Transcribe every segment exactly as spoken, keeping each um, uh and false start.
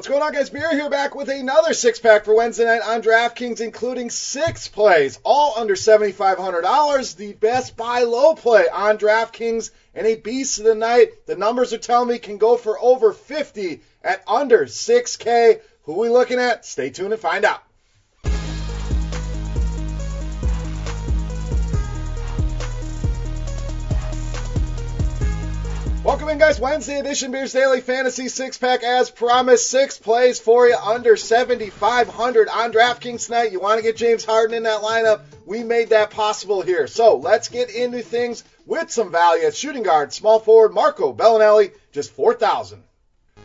What's going on, guys? Beer here back with another six-pack for Wednesday night on DraftKings, including six plays, all under seven thousand five hundred dollars. The best buy low play on DraftKings and a beast of the night. The numbers are telling me can go for over fifty at under six K. Who are we looking at? Stay tuned and find out. Welcome in, guys. Wednesday edition Beers Daily Fantasy six-pack. As promised, six plays for you under seven thousand five hundred on DraftKings tonight. You want to get James Harden in that lineup? We made that possible here. So let's get into things with some value at shooting guard, small forward Marco Belinelli, just four thousand.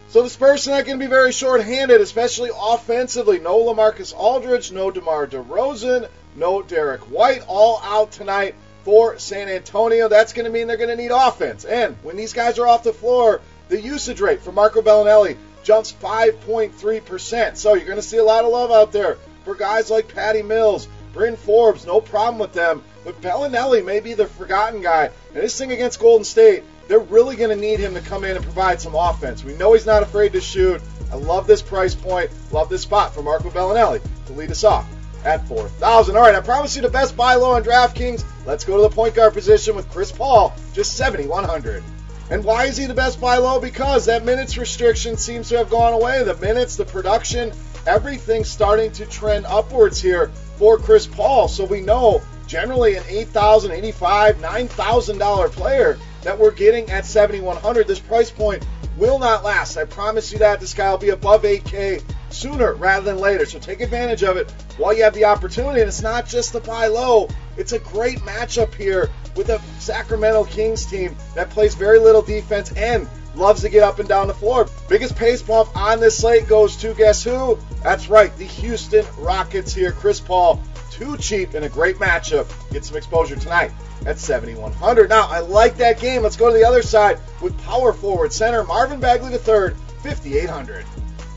So the Spurs are not going to be very short-handed, especially offensively. No LaMarcus Aldridge, no DeMar DeRozan, no Derrick White, all out tonight for San Antonio. That's going to mean they're going to need offense. And when these guys are off the floor, the usage rate for Marco Belinelli jumps five point three percent. So you're going to see a lot of love out there for guys like Patty Mills, Bryn Forbes, no problem with them. But Belinelli may be the forgotten guy. And this thing against Golden State, they're really going to need him to come in and provide some offense. We know he's not afraid to shoot. I love this price point. Love this spot for Marco Belinelli to lead us off at four thousand. All right, I promise you the best buy low on DraftKings. Let's go to the point guard position with Chris Paul, just seven thousand one hundred. And why is he the best buy low? Because that minutes restriction seems to have gone away. The minutes, the production, everything's starting to trend upwards here for Chris Paul. So we know generally an eight thousand dollars, eighty-five thousand dollars, nine thousand dollars player that we're getting at seven thousand one hundred. This price point will not last. I promise you that. This guy will be above eight K sooner rather than later. So take advantage of it while you have the opportunity. And it's not just the buy low. It's a great matchup here with a Sacramento Kings team that plays very little defense and loves to get up and down the floor. Biggest pace bump on this slate goes to, guess who? That's right, the Houston Rockets here. Chris Paul, too cheap in a great matchup. Get some exposure tonight at seven thousand one hundred. Now, I like that game. Let's go to the other side with power forward center Marvin Bagley the third, five thousand eight hundred.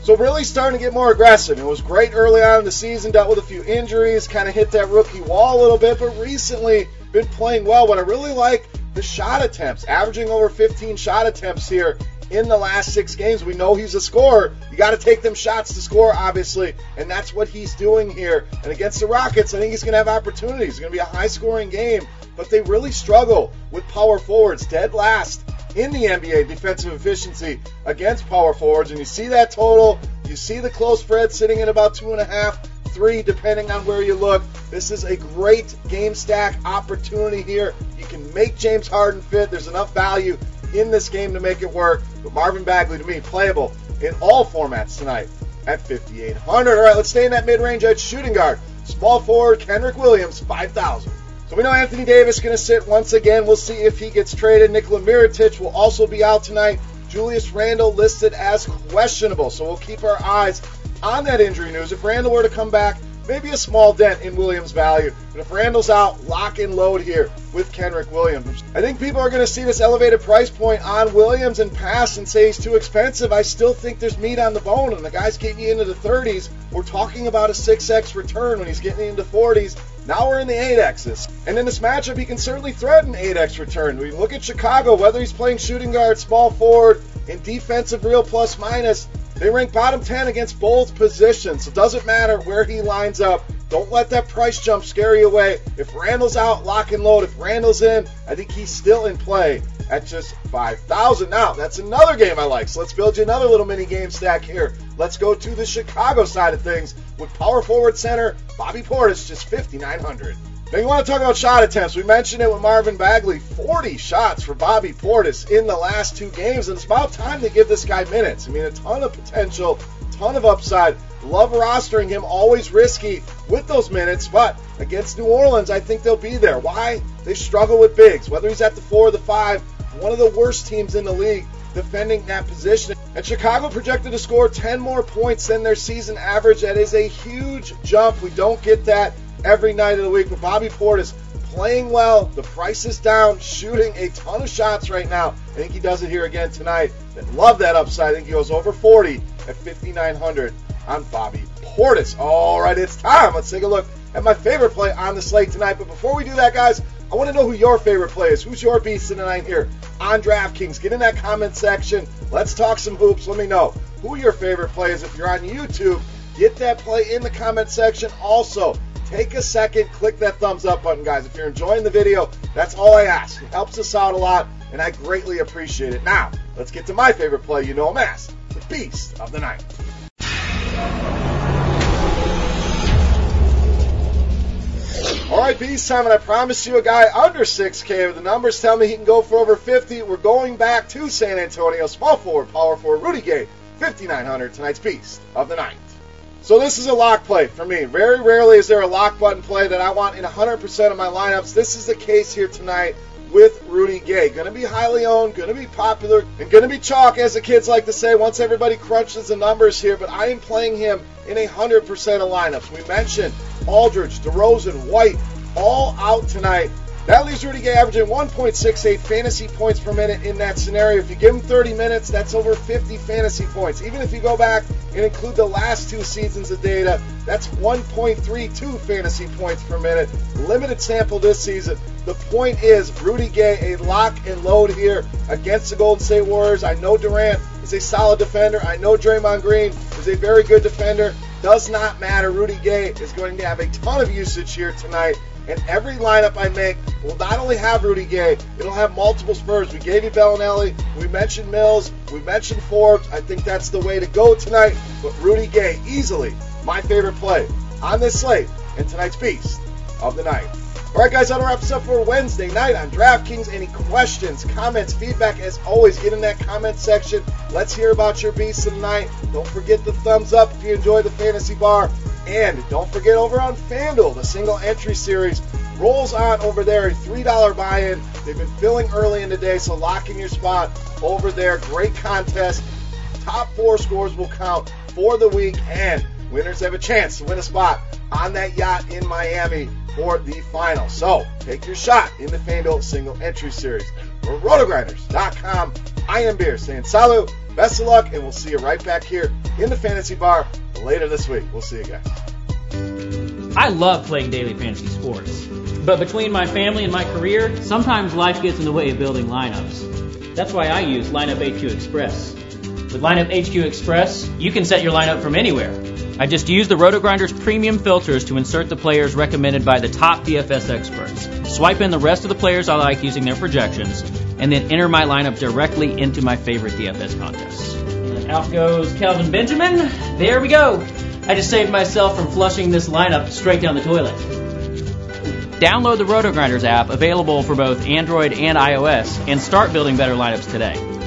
So really starting to get more aggressive. It was great early on in the season, dealt with a few injuries, kind of hit that rookie wall a little bit, but recently been playing well. What I really like, the shot attempts, averaging over fifteen shot attempts here in the last six games. We know he's a scorer. You got to take them shots to score, obviously, and that's what he's doing here. And against the Rockets, I think he's going to have opportunities. It's going to be a high-scoring game, but they really struggle with power forwards. Dead last in the N B A defensive efficiency against power forwards, and you see that total. You see the close spread sitting at about two and a half, three, depending on where you look. This is a great game stack opportunity here. You can make James Harden fit. There's enough value in this game to make it work. But Marvin Bagley, to me, playable in all formats tonight at five thousand eight hundred. All right, let's stay in that mid-range at shooting guard. Small forward Kenrich Williams, five thousand. So we know Anthony Davis is going to sit once again. We'll see if he gets traded. Nikola Mirotic will also be out tonight. Julius Randle listed as questionable. So we'll keep our eyes on that injury news. If Randle were to come back, maybe a small dent in Williams' value. But if Randle's out, lock and load here with Kenrich Williams. I think people are going to see this elevated price point on Williams and pass and say he's too expensive. I still think there's meat on the bone, and the guy's getting into the thirties. We're talking about a six X return when he's getting into the forties. Now we're in the eight X's. And in this matchup, he can certainly threaten eight X return. We look at Chicago, whether he's playing shooting guard, small forward, in defensive real plus minus, they rank bottom ten against both positions, so it doesn't matter where he lines up. Don't let that price jump scare you away. If Randle's out, lock and load. If Randle's in, I think he's still in play at just five thousand. Now, that's another game I like, so let's build you another little mini game stack here. Let's go to the Chicago side of things with power forward center Bobby Portis, just five thousand nine hundred. Now, you want to talk about shot attempts. We mentioned it with Marvin Bagley. forty shots for Bobby Portis in the last two games, and it's about time to give this guy minutes. I mean, a ton of potential, ton of upside. Love rostering him, always risky with those minutes, but against New Orleans, I think they'll be there. Why? They struggle with bigs, whether he's at the four or the five, one of the worst teams in the league defending that position. And Chicago projected to score ten more points than their season average. That is a huge jump. We don't get that every night of the week. But Bobby Portis playing well, the price is down, shooting a ton of shots right now. I think he does it here again tonight. I love that upside. I think he goes over forty at five thousand nine hundred on Bobby Portis. All right, it's time. Let's take a look at my favorite play on the slate tonight. But before we do that, guys, I want to know who your favorite play is. Who's your beast of the night here on DraftKings? Get in that comment section. Let's talk some hoops. Let me know who your favorite play is. If you're on YouTube, get that play in the comment section. Also, take a second, click that thumbs up button, guys. If you're enjoying the video, that's all I ask. It helps us out a lot, and I greatly appreciate it. Now, let's get to my favorite play. You know I'm asked, the beast of the night. All right, beast time, and I promise you a guy under six K. The numbers tell me he can go for over fifty. We're going back to San Antonio. Small forward, power forward, Rudy Gay, fifty-nine hundred, tonight's beast of the night. So this is a lock play for me. Very rarely is there a lock button play that I want in one hundred percent of my lineups. This is the case here tonight with Rudy Gay. Going to be highly owned, going to be popular, and going to be chalk, as the kids like to say, once everybody crunches the numbers here. But I am playing him in one hundred percent of lineups. We mentioned Aldridge, DeRozan, White, all out tonight. That leaves Rudy Gay averaging one point six eight fantasy points per minute in that scenario. If you give him thirty minutes, that's over fifty fantasy points. Even if you go back and include the last two seasons of data, that's one point three two fantasy points per minute. Limited sample this season. The point is, Rudy Gay, a lock and load here against the Golden State Warriors. I know Durant is a solid defender. I know Draymond Green is a very good defender. Does not matter. Rudy Gay is going to have a ton of usage here tonight. And every lineup I make will not only have Rudy Gay, it'll have multiple Spurs. We gave you Belinelli, we mentioned Mills, we mentioned Forbes. I think that's the way to go tonight. But Rudy Gay, easily my favorite play on this slate and tonight's beast of the night. All right, guys, that'll wrap us up for Wednesday night on DraftKings. Any questions, comments, feedback, as always, get in that comment section. Let's hear about your beasts of the night. Don't forget the thumbs up if you enjoy the fantasy bar. And don't forget, over on FanDuel, the single entry series rolls on over there, a three dollar buy-in. They've been filling early in the day, so lock in your spot over there. Great contest. Top four scores will count for the week, and winners have a chance to win a spot on that yacht in Miami for the final. So take your shot in the FanDuel single entry series. For Rotogrinders dot com, I am Beer saying salut, best of luck, and we'll see you right back here in the fantasy bar later this week. We'll see you guys. I love playing daily fantasy sports, but between my family and my career, sometimes life gets in the way of building lineups. That's why I use Lineup H Q Express. With Lineup H Q Express, you can set your lineup from anywhere. I just use the Rotogrinders premium filters to insert the players recommended by the top D F S experts, swipe in the rest of the players I like using their projections, and then enter my lineup directly into my favorite D F S contests. And out goes Kelvin Benjamin. There we go. I just saved myself from flushing this lineup straight down the toilet. Download the Rotogrinders app, available for both Android and iOS, and start building better lineups today.